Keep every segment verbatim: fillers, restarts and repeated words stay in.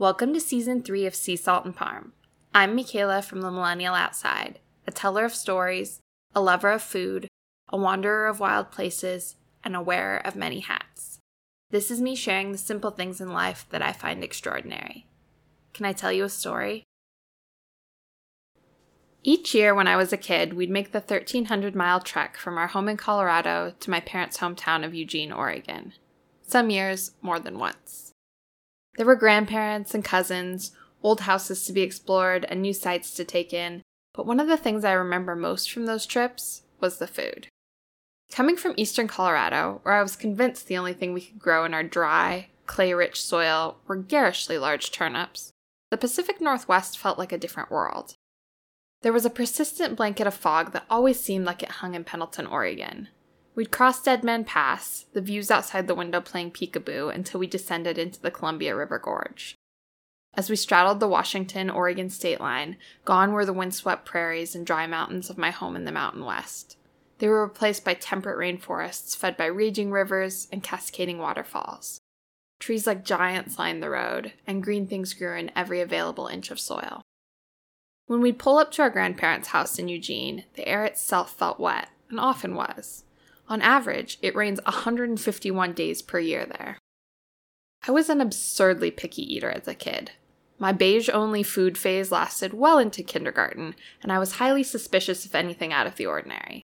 Welcome to Season three of Sea Salt and Parm. I'm Michaela from The Millennial Outside, a teller of stories, a lover of food, a wanderer of wild places, and a wearer of many hats. This is me sharing the simple things in life that I find extraordinary. Can I tell you a story? Each year when I was a kid, we'd make the thirteen hundred mile trek from our home in Colorado to my parents' hometown of Eugene, Oregon. Some years, more than once. There were grandparents and cousins, old houses to be explored, and new sights to take in, but one of the things I remember most from those trips was the food. Coming from eastern Colorado, where I was convinced the only thing we could grow in our dry, clay-rich soil were garishly large turnips, the Pacific Northwest felt like a different world. There was a persistent blanket of fog that always seemed like it hung in Pendleton, Oregon. We'd cross Deadman Pass, the views outside the window playing peekaboo, until we descended into the Columbia River Gorge. As we straddled the Washington-Oregon state line, gone were the windswept prairies and dry mountains of my home in the Mountain West. They were replaced by temperate rainforests fed by raging rivers and cascading waterfalls. Trees like giants lined the road, and green things grew in every available inch of soil. When we'd pull up to our grandparents' house in Eugene, the air itself felt wet, and often was. On average, it rains one hundred fifty-one days per year there. I was an absurdly picky eater as a kid. My beige-only food phase lasted well into kindergarten, and I was highly suspicious of anything out of the ordinary.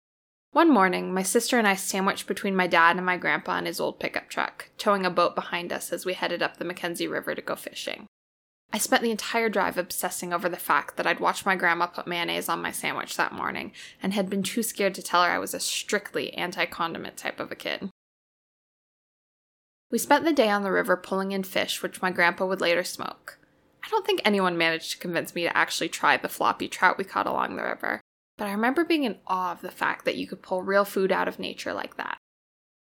One morning, my sister and I sandwiched between my dad and my grandpa in his old pickup truck, towing a boat behind us as we headed up the Mackenzie River to go fishing. I spent the entire drive obsessing over the fact that I'd watched my grandma put mayonnaise on my sandwich that morning and had been too scared to tell her I was a strictly anti-condiment type of a kid. We spent the day on the river pulling in fish, which my grandpa would later smoke. I don't think anyone managed to convince me to actually try the floppy trout we caught along the river. But I remember being in awe of the fact that you could pull real food out of nature like that.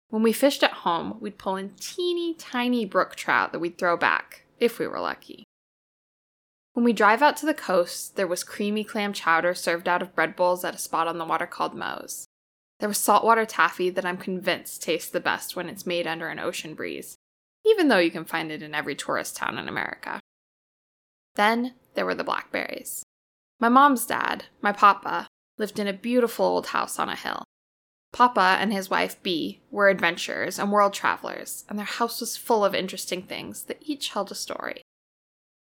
When we fished at home, we'd pull in teeny tiny brook trout that we'd throw back, if we were lucky. When we drive out to the coast, there was creamy clam chowder served out of bread bowls at a spot on the water called Moe's. There was saltwater taffy that I'm convinced tastes the best when it's made under an ocean breeze, even though you can find it in every tourist town in America. Then there were the blackberries. My mom's dad, my papa, lived in a beautiful old house on a hill. Papa and his wife, Bee, were adventurers and world travelers, and their house was full of interesting things that each held a story.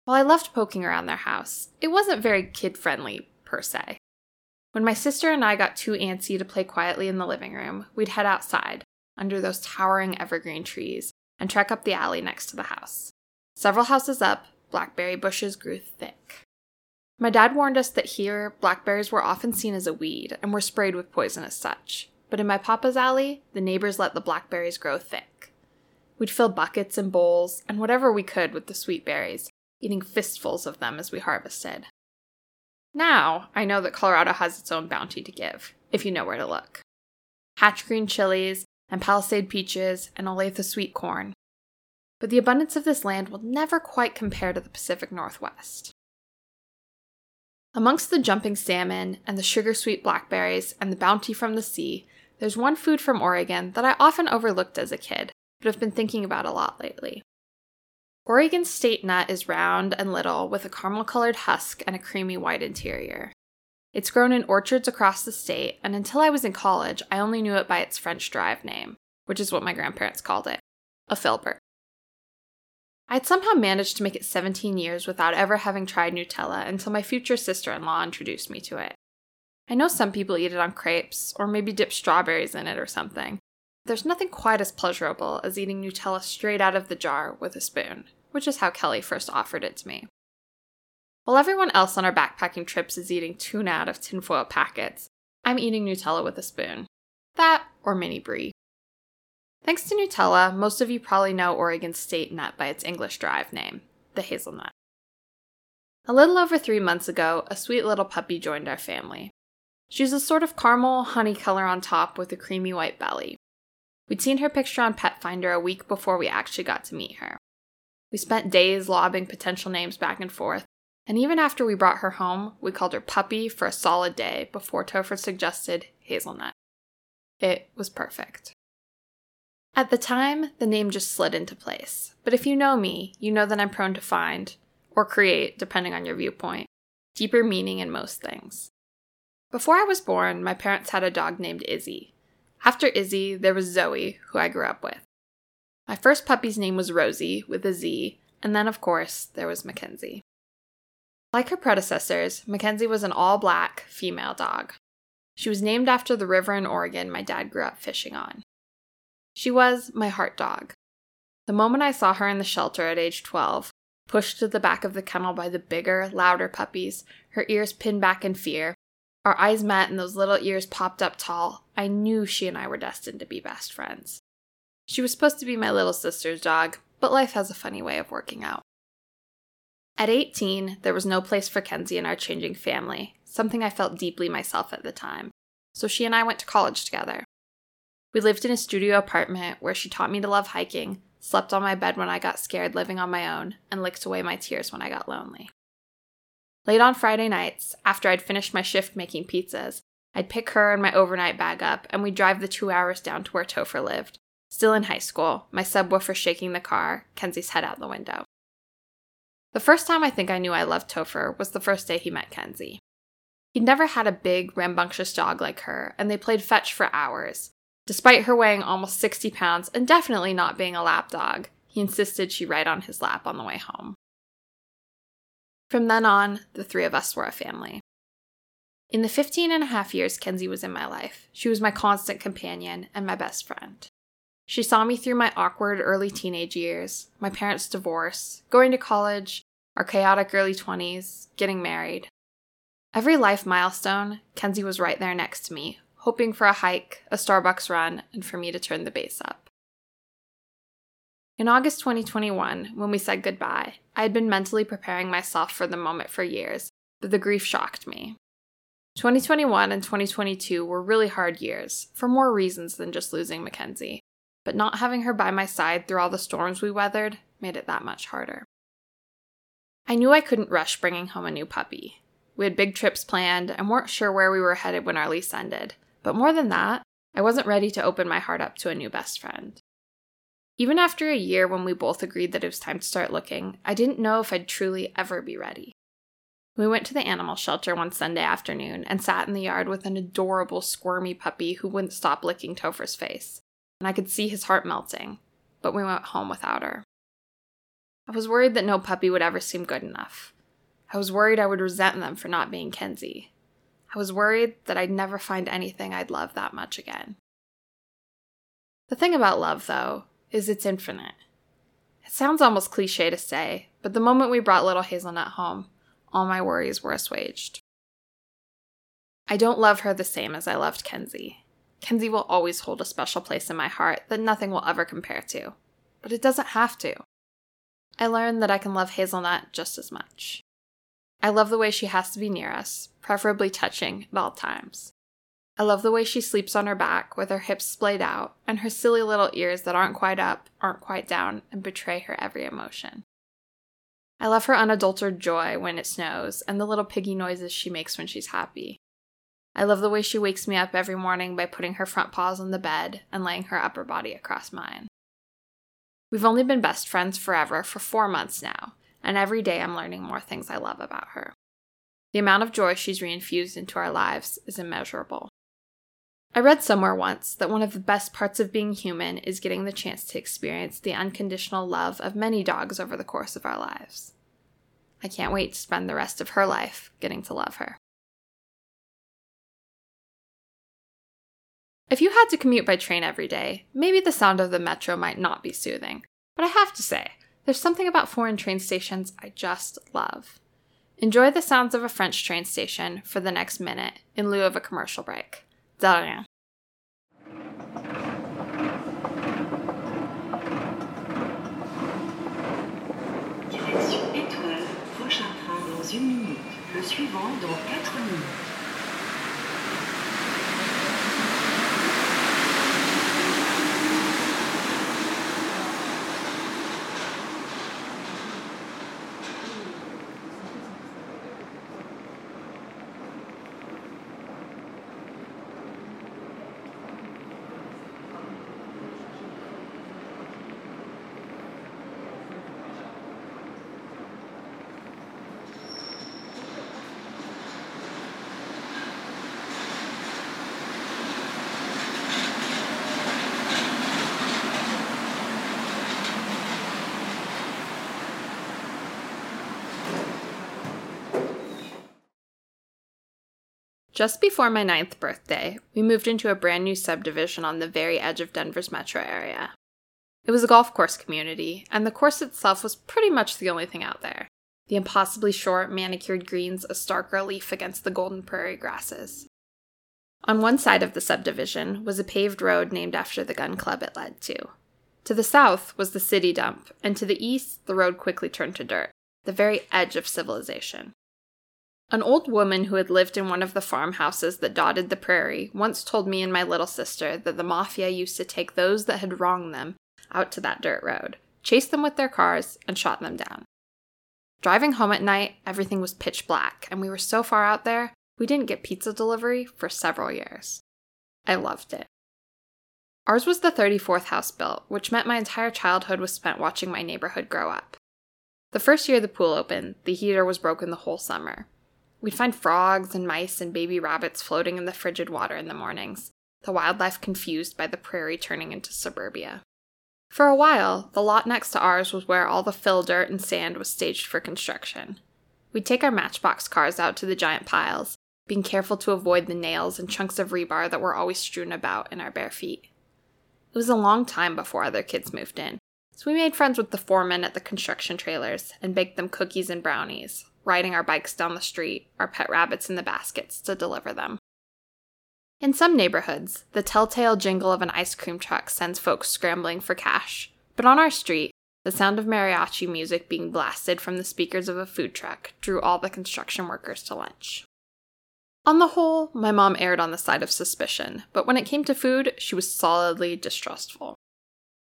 While I loved poking around their house, it wasn't very kid-friendly, per se. When my sister and I got too antsy to play quietly in the living room, we'd head outside, under those towering evergreen trees, and trek up the alley next to the house. Several houses up, blackberry bushes grew thick. My dad warned us that here, blackberries were often seen as a weed and were sprayed with poison as such, but in my papa's alley, the neighbors let the blackberries grow thick. We'd fill buckets and bowls and whatever we could with the sweet berries, eating fistfuls of them as we harvested. Now, I know that Colorado has its own bounty to give, if you know where to look. Hatch green chilies and Palisade peaches and Olathe sweet corn. But the abundance of this land will never quite compare to the Pacific Northwest. Amongst the jumping salmon and the sugar-sweet blackberries and the bounty from the sea, there's one food from Oregon that I often overlooked as a kid, but have been thinking about a lot lately. Oregon's state nut is round and little, with a caramel-colored husk and a creamy white interior. It's grown in orchards across the state, and until I was in college, I only knew it by its French drive name, which is what my grandparents called it, a filbert. I'd somehow managed to make it seventeen years without ever having tried Nutella until my future sister-in-law introduced me to it. I know some people eat it on crepes, or maybe dip strawberries in it or something. There's nothing quite as pleasurable as eating Nutella straight out of the jar with a spoon, which is how Kelly first offered it to me. While everyone else on our backpacking trips is eating tuna out of tinfoil packets, I'm eating Nutella with a spoon. That, or mini brie. Thanks to Nutella, most of you probably know Oregon's state nut by its English drive name, the hazelnut. A little over three months ago, a sweet little puppy joined our family. She's a sort of caramel honey color on top with a creamy white belly. We'd seen her picture on Petfinder a week before we actually got to meet her. We spent days lobbing potential names back and forth, and even after we brought her home, we called her Puppy for a solid day before Topher suggested Hazelnut. It was perfect. At the time, the name just slid into place, but if you know me, you know that I'm prone to find, or create, depending on your viewpoint, deeper meaning in most things. Before I was born, my parents had a dog named Izzy. After Izzy, there was Zoe, who I grew up with. My first puppy's name was Rosie, with a Z, and then, of course, there was Mackenzie. Like her predecessors, Mackenzie was an all-black female dog. She was named after the river in Oregon my dad grew up fishing on. She was my heart dog. The moment I saw her in the shelter at age twelve, pushed to the back of the kennel by the bigger, louder puppies, her ears pinned back in fear, our eyes met and those little ears popped up tall, I knew she and I were destined to be best friends. She was supposed to be my little sister's dog, but life has a funny way of working out. At eighteen, there was no place for Kenzie in our changing family, something I felt deeply myself at the time, so she and I went to college together. We lived in a studio apartment where she taught me to love hiking, slept on my bed when I got scared living on my own, and licked away my tears when I got lonely. Late on Friday nights, after I'd finished my shift making pizzas, I'd pick her and my overnight bag up, and we'd drive the two hours down to where Topher lived. Still in high school, my subwoofer shaking the car, Kenzie's head out the window. The first time I think I knew I loved Topher was the first day he met Kenzie. He'd never had a big, rambunctious dog like her, and they played fetch for hours. Despite her weighing almost sixty pounds and definitely not being a lap dog, he insisted she ride on his lap on the way home. From then on, the three of us were a family. In the fifteen and a half years Kenzie was in my life, she was my constant companion and my best friend. She saw me through my awkward early teenage years, my parents' divorce, going to college, our chaotic early twenties, getting married. Every life milestone, Kenzie was right there next to me, hoping for a hike, a Starbucks run, and for me to turn the bass up. In August twenty twenty-one, when we said goodbye, I had been mentally preparing myself for the moment for years, but the grief shocked me. twenty twenty-one and twenty twenty-two were really hard years, for more reasons than just losing Mackenzie, but not having her by my side through all the storms we weathered made it that much harder. I knew I couldn't rush bringing home a new puppy. We had big trips planned and weren't sure where we were headed when our lease ended, but more than that, I wasn't ready to open my heart up to a new best friend. Even after a year when we both agreed that it was time to start looking, I didn't know if I'd truly ever be ready. We went to the animal shelter one Sunday afternoon and sat in the yard with an adorable, squirmy puppy who wouldn't stop licking Topher's face, and I could see his heart melting, but we went home without her. I was worried that no puppy would ever seem good enough. I was worried I would resent them for not being Kenzie. I was worried that I'd never find anything I'd love that much again. The thing about love, though, is it's infinite. It sounds almost cliche to say, but the moment we brought little Hazelnut home, all my worries were assuaged. I don't love her the same as I loved Kenzie. Kenzie will always hold a special place in my heart that nothing will ever compare to, but it doesn't have to. I learned that I can love Hazelnut just as much. I love the way she has to be near us, preferably touching at all times. I love the way she sleeps on her back with her hips splayed out and her silly little ears that aren't quite up, aren't quite down, and betray her every emotion. I love her unadulterated joy when it snows and the little piggy noises she makes when she's happy. I love the way she wakes me up every morning by putting her front paws on the bed and laying her upper body across mine. We've only been best friends forever for four months now, and every day I'm learning more things I love about her. The amount of joy she's reinfused into our lives is immeasurable. I read somewhere once that one of the best parts of being human is getting the chance to experience the unconditional love of many dogs over the course of our lives. I can't wait to spend the rest of her life getting to love her. If you had to commute by train every day, maybe the sound of the metro might not be soothing, but I have to say, there's something about foreign train stations I just love. Enjoy the sounds of a French train station for the next minute in lieu of a commercial break. Darn. Direction étoile, prochain train dans une minute, le suivant dans quatre minutes. Just before my ninth birthday, we moved into a brand new subdivision on the very edge of Denver's metro area. It was a golf course community, and the course itself was pretty much the only thing out there. The impossibly short, manicured greens a stark relief against the golden prairie grasses. On one side of the subdivision was a paved road named after the gun club it led to. To the south was the city dump, and to the east, the road quickly turned to dirt, the very edge of civilization. An old woman who had lived in one of the farmhouses that dotted the prairie once told me and my little sister that the mafia used to take those that had wronged them out to that dirt road, chased them with their cars, and shot them down. Driving home at night, everything was pitch black, and we were so far out there, we didn't get pizza delivery for several years. I loved it. Ours was the thirty-fourth house built, which meant my entire childhood was spent watching my neighborhood grow up. The first year the pool opened, the heater was broken the whole summer. We'd find frogs and mice and baby rabbits floating in the frigid water in the mornings, the wildlife confused by the prairie turning into suburbia. For a while, the lot next to ours was where all the fill dirt and sand was staged for construction. We'd take our matchbox cars out to the giant piles, being careful to avoid the nails and chunks of rebar that were always strewn about in our bare feet. It was a long time before other kids moved in, so we made friends with the foremen at the construction trailers and baked them cookies and brownies, riding our bikes down the street, our pet rabbits in the baskets to deliver them. In some neighborhoods, the telltale jingle of an ice cream truck sends folks scrambling for cash, but on our street, the sound of mariachi music being blasted from the speakers of a food truck drew all the construction workers to lunch. On the whole, my mom erred on the side of suspicion, but when it came to food, she was solidly distrustful.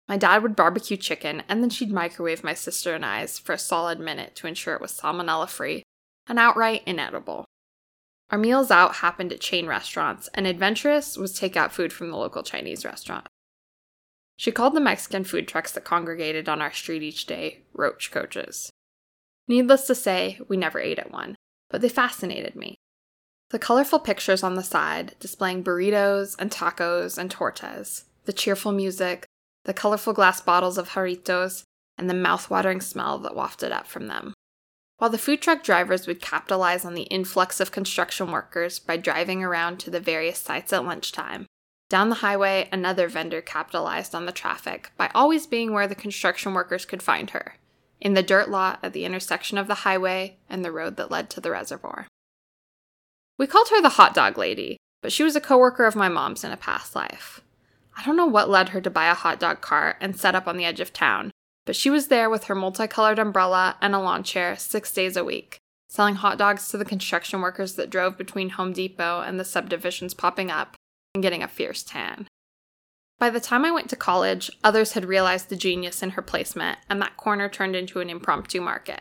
My dad would barbecue chicken, and then she'd microwave my sister and I's for a solid minute to ensure it was salmonella-free and outright inedible. Our meals out happened at chain restaurants, and adventurous was takeout food from the local Chinese restaurant. She called the Mexican food trucks that congregated on our street each day roach coaches. Needless to say, we never ate at one, but they fascinated me. The colorful pictures on the side displaying burritos and tacos and tortas, the cheerful music, the colorful glass bottles of jarritos, and the mouth-watering smell that wafted up from them. While the food truck drivers would capitalize on the influx of construction workers by driving around to the various sites at lunchtime, down the highway, another vendor capitalized on the traffic by always being where the construction workers could find her, in the dirt lot at the intersection of the highway and the road that led to the reservoir. We called her the hot dog lady, but she was a coworker of my mom's in a past life. I don't know what led her to buy a hot dog cart and set up on the edge of town, but she was there with her multicolored umbrella and a lawn chair six days a week, selling hot dogs to the construction workers that drove between Home Depot and the subdivisions popping up and getting a fierce tan. By the time I went to college, others had realized the genius in her placement, and that corner turned into an impromptu market.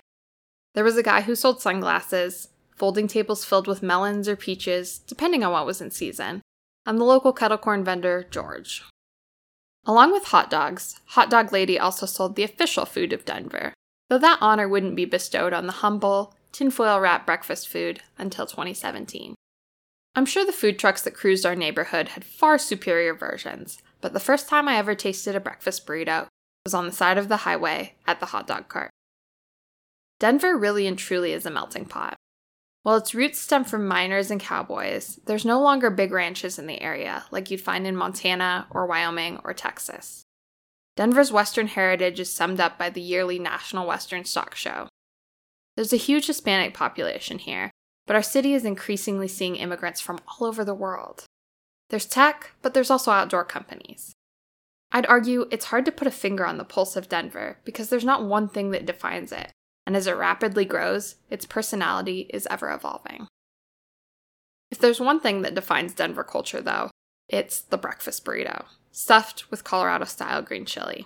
There was a guy who sold sunglasses, folding tables filled with melons or peaches, depending on what was in season, and the local kettle corn vendor, George. Along with hot dogs, Hot Dog Lady also sold the official food of Denver, though that honor wouldn't be bestowed on the humble, tinfoil-wrapped breakfast food until twenty seventeen. I'm sure the food trucks that cruised our neighborhood had far superior versions, but the first time I ever tasted a breakfast burrito was on the side of the highway at the hot dog cart. Denver really and truly is a melting pot. While its roots stem from miners and cowboys, there's no longer big ranches in the area like you'd find in Montana or Wyoming or Texas. Denver's Western heritage is summed up by the yearly National Western Stock Show. There's a huge Hispanic population here, but our city is increasingly seeing immigrants from all over the world. There's tech, but there's also outdoor companies. I'd argue it's hard to put a finger on the pulse of Denver because there's not one thing that defines it. And as it rapidly grows, its personality is ever-evolving. If there's one thing that defines Denver culture, though, it's the breakfast burrito, stuffed with Colorado-style green chili.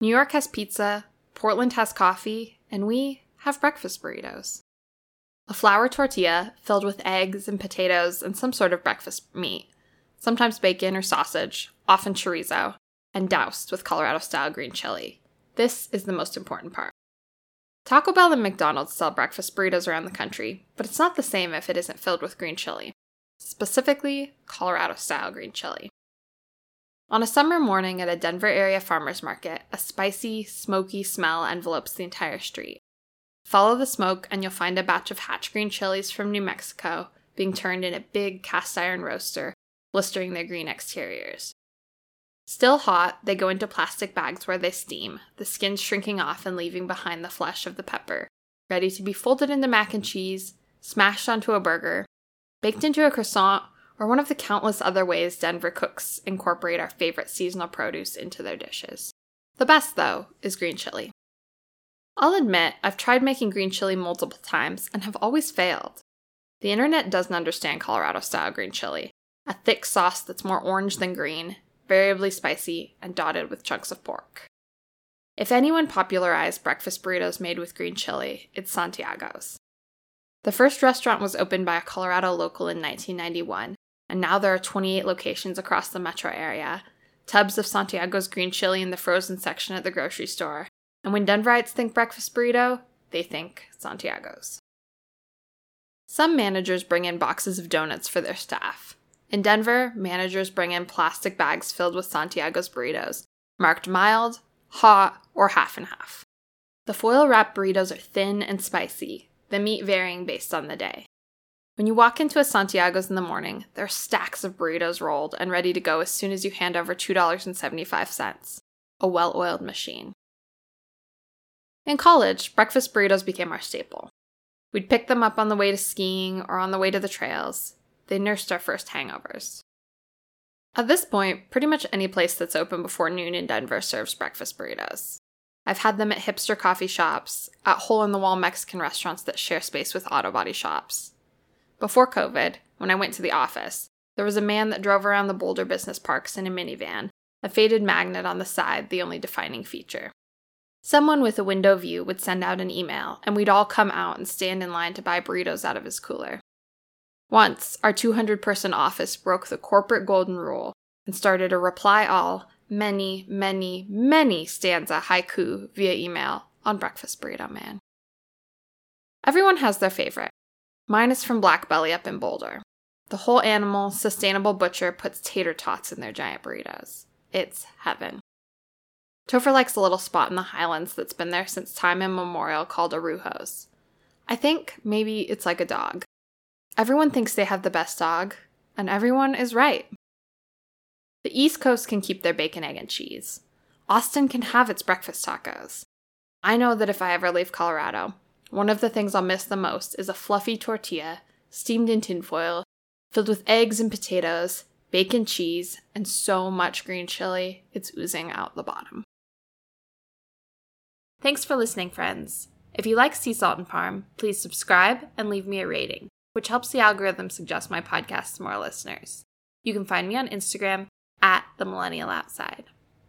New York has pizza, Portland has coffee, and we have breakfast burritos. A flour tortilla filled with eggs and potatoes and some sort of breakfast meat, sometimes bacon or sausage, often chorizo, and doused with Colorado-style green chili. This is the most important part. Taco Bell and McDonald's sell breakfast burritos around the country, but it's not the same if it isn't filled with green chili, specifically Colorado-style green chili. On a summer morning at a Denver-area farmer's market, a spicy, smoky smell envelopes the entire street. Follow the smoke and you'll find a batch of Hatch green chilies from New Mexico, being turned in a big cast iron roaster, blistering their green exteriors. Still hot, they go into plastic bags where they steam, the skin shrinking off and leaving behind the flesh of the pepper, ready to be folded into mac and cheese, smashed onto a burger, baked into a croissant, or one of the countless other ways Denver cooks incorporate our favorite seasonal produce into their dishes. The best, though, is green chili. I'll admit, I've tried making green chili multiple times and have always failed. The internet doesn't understand Colorado-style green chili, a thick sauce that's more orange than green, variably spicy, and dotted with chunks of pork. If anyone popularized breakfast burritos made with green chili, it's Santiago's. The first restaurant was opened by a Colorado local in nineteen ninety-one, and now there are twenty-eight locations across the metro area, tubs of Santiago's green chili in the frozen section at the grocery store, and when Denverites think breakfast burrito, they think Santiago's. Some managers bring in boxes of donuts for their staff. In Denver, managers bring in plastic bags filled with Santiago's burritos, marked mild, hot, or half and half. The foil-wrapped burritos are thin and spicy, the meat varying based on the day. When you walk into a Santiago's in the morning, there are stacks of burritos rolled and ready to go as soon as you hand over two dollars and seventy-five cents, a well-oiled machine. In college, breakfast burritos became our staple. We'd pick them up on the way to skiing or on the way to the trails. They nursed our first hangovers. At this point, pretty much any place that's open before noon in Denver serves breakfast burritos. I've had them at hipster coffee shops, at hole-in-the-wall Mexican restaurants that share space with auto body shops. Before COVID, when I went to the office, there was a man that drove around the Boulder business parks in a minivan, a faded magnet on the side the only defining feature. Someone with a window view would send out an email, and we'd all come out and stand in line to buy burritos out of his cooler. Once, our two hundred person office broke the corporate golden rule and started a reply-all, many, many, many stanza haiku via email on Breakfast Burrito Man. Everyone has their favorite. Mine is from Black Belly up in Boulder. The whole animal, sustainable butcher puts tater tots in their giant burritos. It's heaven. Topher likes a little spot in the highlands that's been there since time immemorial called Arujos. I think maybe it's like a dog. Everyone thinks they have the best dog, and everyone is right. The East Coast can keep their bacon, egg, and cheese. Austin can have its breakfast tacos. I know that if I ever leave Colorado, one of the things I'll miss the most is a fluffy tortilla, steamed in tinfoil, filled with eggs and potatoes, bacon, cheese, and so much green chili, it's oozing out the bottom. Thanks for listening, friends. If you like Sea Salt and Parm, please subscribe and leave me a rating, which helps the algorithm suggest my podcast to more listeners. You can find me on Instagram at The Millennial Outside.